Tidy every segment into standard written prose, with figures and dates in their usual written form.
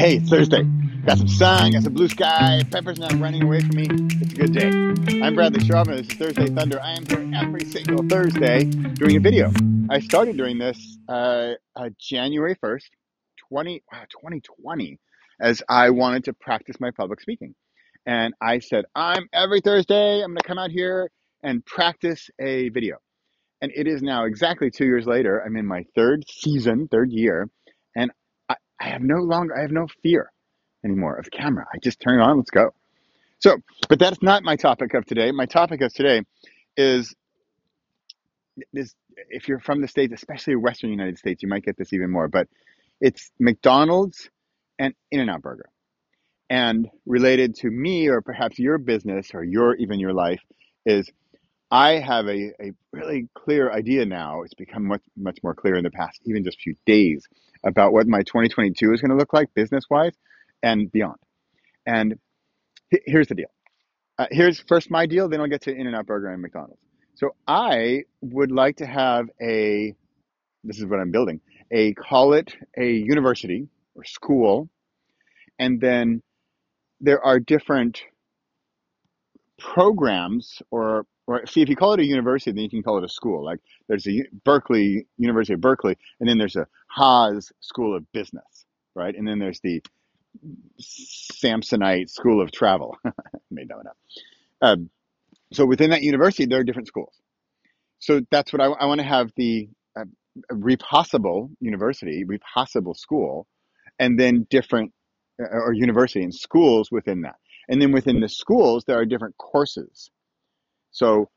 hey, it's Thursday. Got some sun, got some blue sky, pepper's not running away from me. It's a good day. I'm Bradley Schraub, and this is Thursday Thunder. I am here every single Thursday doing a video. I started doing this January 1st, 2020, as I wanted to practice my public speaking. And I said, every Thursday, I'm going to come out here and practice a video. And it is now exactly 2 years later. I'm in my third year, and I have no fear anymore of camera. I just turn it on, let's go. So, but that's not my topic of today. My topic of today is if you're from the States, especially Western United States, you might get this even more, but it's McDonald's and In-N-Out Burger. And related to me, or perhaps your business or even your life, is I have a really clear idea now. It's become much more clear in the past, even just a few days, about what my 2022 is going to look like business-wise and beyond. And here's the deal. Here's first my deal, then I'll get to In-N-Out Burger and McDonald's. So I would like to have this is what I'm building, call it a university or school. And then there are different programs or see, if you call it a university, then you can call it a school. Like there's a University of Berkeley, and then there's a Haas School of Business, right? And then there's the Samsonite School of Travel. Made that one up. So within that university, there are different schools. So that's what I want to have, the RePossible University, RePossible School, and then different or university and schools within that. And then within the schools, there are different courses. So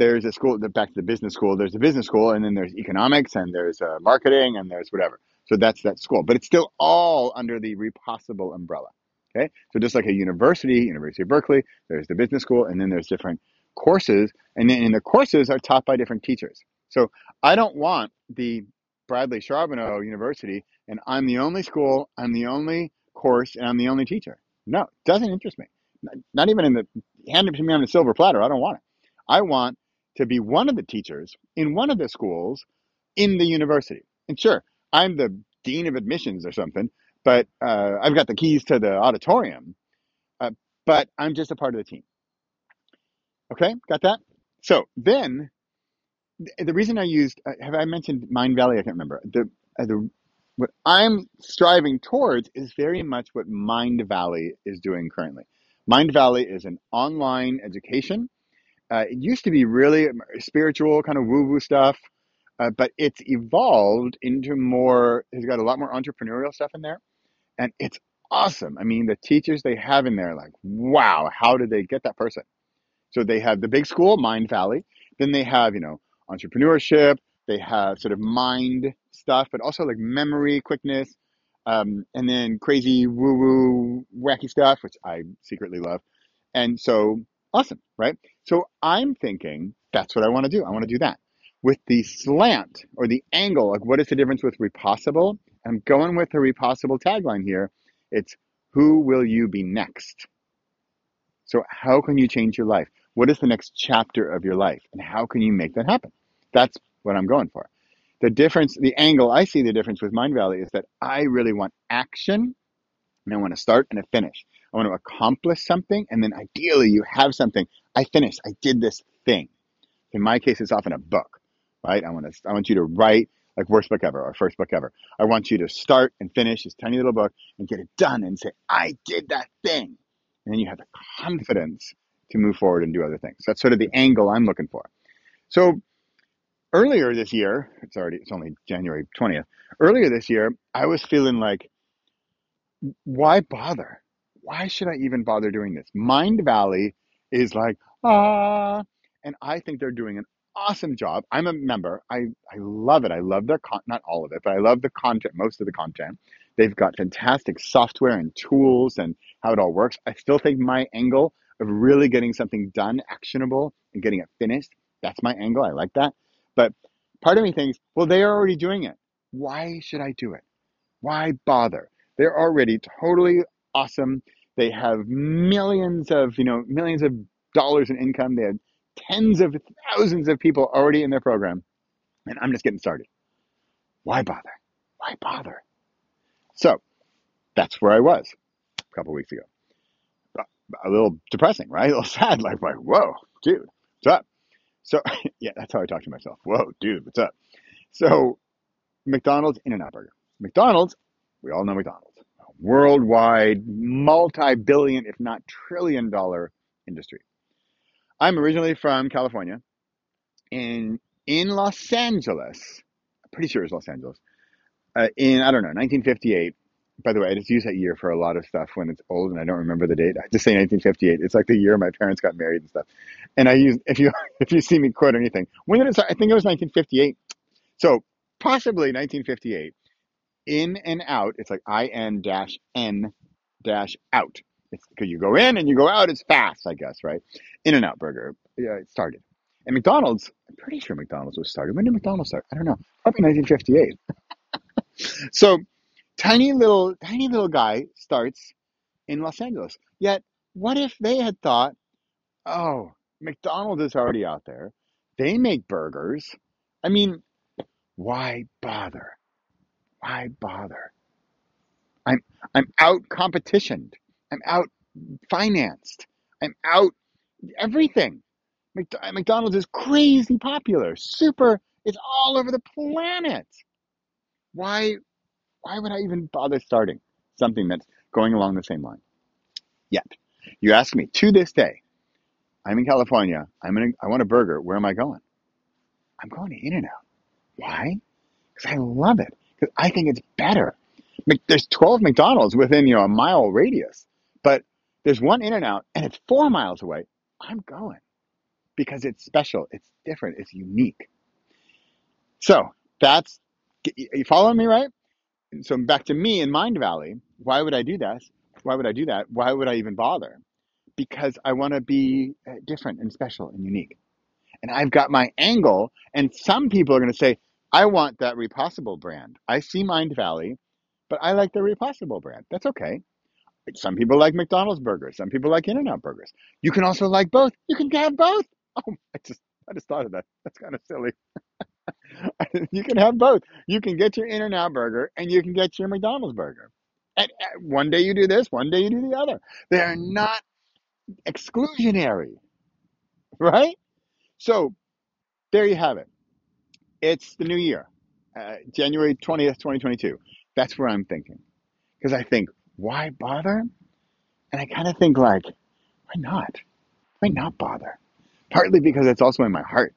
there's a school, back to the business school, there's a business school, and then there's economics, and there's marketing, and there's whatever. So that's that school. But it's still all under the RePossible umbrella, okay? So just like a university, University of Berkeley, there's the business school, and then there's different courses. And then in the courses are taught by different teachers. So I don't want the Bradley Charbonneau University, and I'm the only school, I'm the only course, and I'm the only teacher. No, it doesn't interest me. Not even hand it to me on a silver platter. I don't want it. I want to be one of the teachers in one of the schools in the university. And sure, I'm the dean of admissions or something, but I've got the keys to the auditorium, but I'm just a part of the team. Okay, got that? So then the reason I used, have I mentioned Mindvalley? I can't remember. What I'm striving towards is very much what Mindvalley is doing currently. Mindvalley is an online education. It used to be really spiritual, kind of woo-woo stuff, but it's evolved into more, it's got a lot more entrepreneurial stuff in there, and it's awesome. I mean, the teachers they have in there, like, wow, how did they get that person? So they have the big school, Mindvalley. Then they have, entrepreneurship. They have sort of mind stuff, but also like memory, quickness, and then crazy woo-woo wacky stuff, which I secretly love. And so awesome, right? So I'm thinking that's what I want to do. I want to do that with the slant or the angle. Like, what is the difference with RePossible? I'm going with the RePossible tagline here. It's who will you be next? So how can you change your life? What is the next chapter of your life, and how can you make that happen? That's what I'm going for. The difference, the angle I see the difference with Mindvalley is that I really want action, and I want to start and a finish. I want to accomplish something, and then ideally you have something. I finished. I did this thing. In my case, it's often a book, right? I want you to write like worst book ever or first book ever. I want you to start and finish this tiny little book and get it done and say, I did that thing. And then you have the confidence to move forward and do other things. That's sort of the angle I'm looking for. So earlier this year, it's only January 20th. Earlier this year, I was feeling like, why bother? Why should I even bother doing this? Mindvalley is like, and I think they're doing an awesome job. I'm a member. I love it. I love their not all of it, but I love the content, most of the content. They've got fantastic software and tools and how it all works. I still think my angle of really getting something done, actionable, and getting it finished, that's my angle. I like that. But part of me thinks, well, they are already doing it. Why should I do it? Why bother? They're already totally awesome. They have millions of dollars in income. They have tens of thousands of people already in their program. And I'm just getting started. Why bother? Why bother? So that's where I was a couple of weeks ago. A little depressing, right? A little sad, like, whoa, dude, what's up? So, yeah, that's how I talk to myself. Whoa, dude, what's up? So, McDonald's, In-N-Out Burger. McDonald's, we all know McDonald's. Worldwide, multi-billion, if not trillion-dollar industry. I'm originally from California. In Los Angeles, I'm pretty sure it's Los Angeles, in, I don't know, 1958. By the way, I just use that year for a lot of stuff when it's old and I don't remember the date. I just say 1958. It's like the year my parents got married and stuff. And I use, if you see me quote anything, when did it start? I think it was 1958. So possibly 1958. In-N-Out, it's like in-n-out. It's because you go in and you go out, it's fast, I guess, right? In-N-Out Burger, yeah, it started. And McDonald's, I'm pretty sure McDonald's was started. When did McDonald's start? I don't know. Probably 1958. So tiny little guy starts in Los Angeles. Yet, what if they had thought, oh, McDonald's is already out there. They make burgers. I mean, why bother? Why bother? I'm out competitioned. I'm out financed. I'm out everything. McDonald's is crazy popular. Super. It's all over the planet. Why would I even bother starting something that's going along the same line? Yet, you ask me to this day, I'm in California. I want a burger. Where am I going? I'm going to In-N-Out. Why? Because I love it. Because I think it's better. There's 12 McDonald's within a mile radius, but there's one In-N-Out and it's 4 miles away. I'm going because it's special. It's different. It's unique. So that's, you following me, right? So back to me in Mindvalley, why would I do that? Why would I do that? Why would I even bother? Because I want to be different and special and unique. And I've got my angle, and some people are going to say, I want that RePossible brand. I see Mindvalley, but I like the RePossible brand. That's okay. Some people like McDonald's burgers. Some people like In-N-Out burgers. You can also like both. You can have both. Oh, I just thought of that. That's kind of silly. You can have both. You can get your In-N-Out burger and you can get your McDonald's burger. And one day you do this, one day you do the other. They're not exclusionary, right? So there you have it. It's the new year, January 20th, 2022. That's where I'm thinking. Because I think, why bother? And I kind of think like, why not? Why not bother? Partly because it's also in my heart.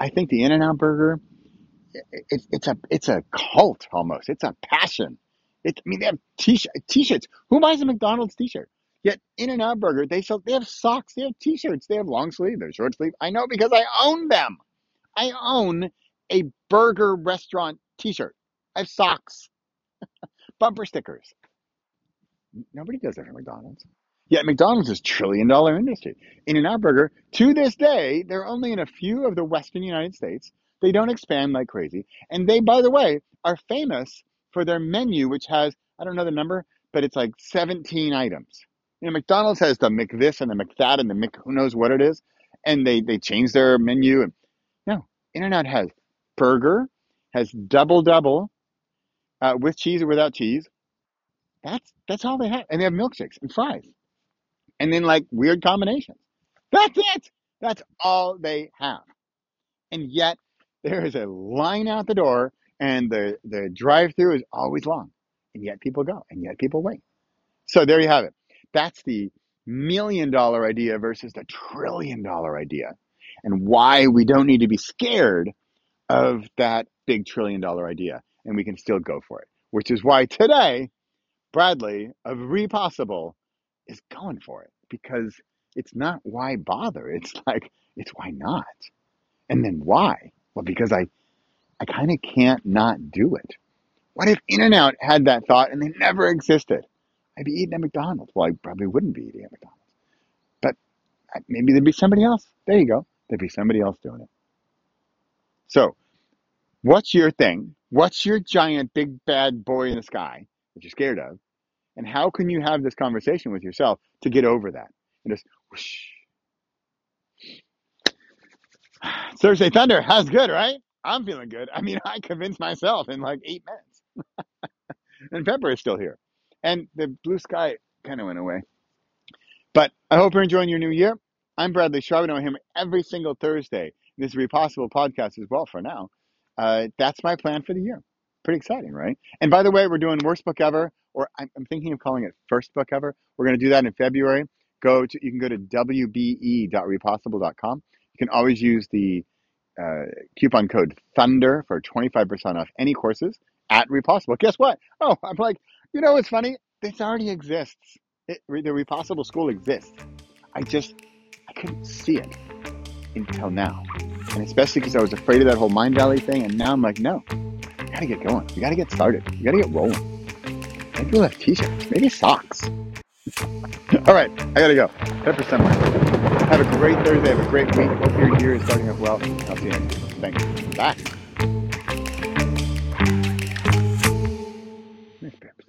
I think the In-N-Out Burger, it's a cult almost. It's a passion. They have t-shirts. Who buys a McDonald's t-shirt? Yet In-N-Out Burger, they have socks, they have t-shirts, they have long sleeve, they have short sleeve. I know because I own them. I own a burger restaurant t-shirt. I have socks, bumper stickers. Nobody does that for McDonald's. Yet McDonald's is trillion-dollar industry. In-N-Out Burger, to this day, they're only in a few of the Western United States. They don't expand like crazy. And they, by the way, are famous for their menu, which has, I don't know the number, but it's like 17 items. McDonald's has the McThis and the McThat and the Mc who knows what it is. And they change their menu. And no, In-N-Out has burger, has double-double with cheese or without cheese. That's all they have. And they have milkshakes and fries. And then like weird combinations. That's it. That's all they have. And yet there is a line out the door and the drive-through is always long. And yet people go and yet people wait. So there you have it. That's the $1 million idea versus the $1 trillion idea. And why we don't need to be scared of that big $1 trillion idea. And we can still go for it. Which is why today, Bradley of RePossible is going for it, because it's not why bother. It's like, it's why not? And then why? Well, because I kind of can't not do it. What if In-N-Out had that thought and they never existed? I'd be eating at McDonald's. Well, I probably wouldn't be eating at McDonald's. But maybe there'd be somebody else. There you go. There'd be somebody else doing it. So what's your thing? What's your giant big bad boy in the sky that you're scared of? And how can you have this conversation with yourself to get over that? And just whoosh. Thursday Thunder, how's good, right? I'm feeling good. I mean, I convinced myself in like 8 minutes. And Pepper is still here. And the blue sky kind of went away. But I hope you're enjoying your new year. I'm Bradley Charbonneau. I'm every single Thursday. This is RePossible podcast as well for now. That's my plan for the year. Pretty exciting, right? And by the way, we're doing Worst Book Ever, or I'm thinking of calling it First Book Ever. We're going to do that in February. You can go to wbe.repossible.com. You can always use the coupon code THUNDER for 25% off any courses at RePossible. Guess what? Oh, I'm like, you know what's funny? This already exists. The RePossible School exists. I couldn't see it until now. And especially because I was afraid of that whole Mindvalley thing. And now I'm like, no, we got to get going. We got to get started. We got to get rolling. Maybe we'll have t-shirts. Maybe socks. All right, I got to go. Pepper somewhere. Have a great Thursday. Have a great week. Hope your year is starting off well. I'll see you next time. Thanks. Bye.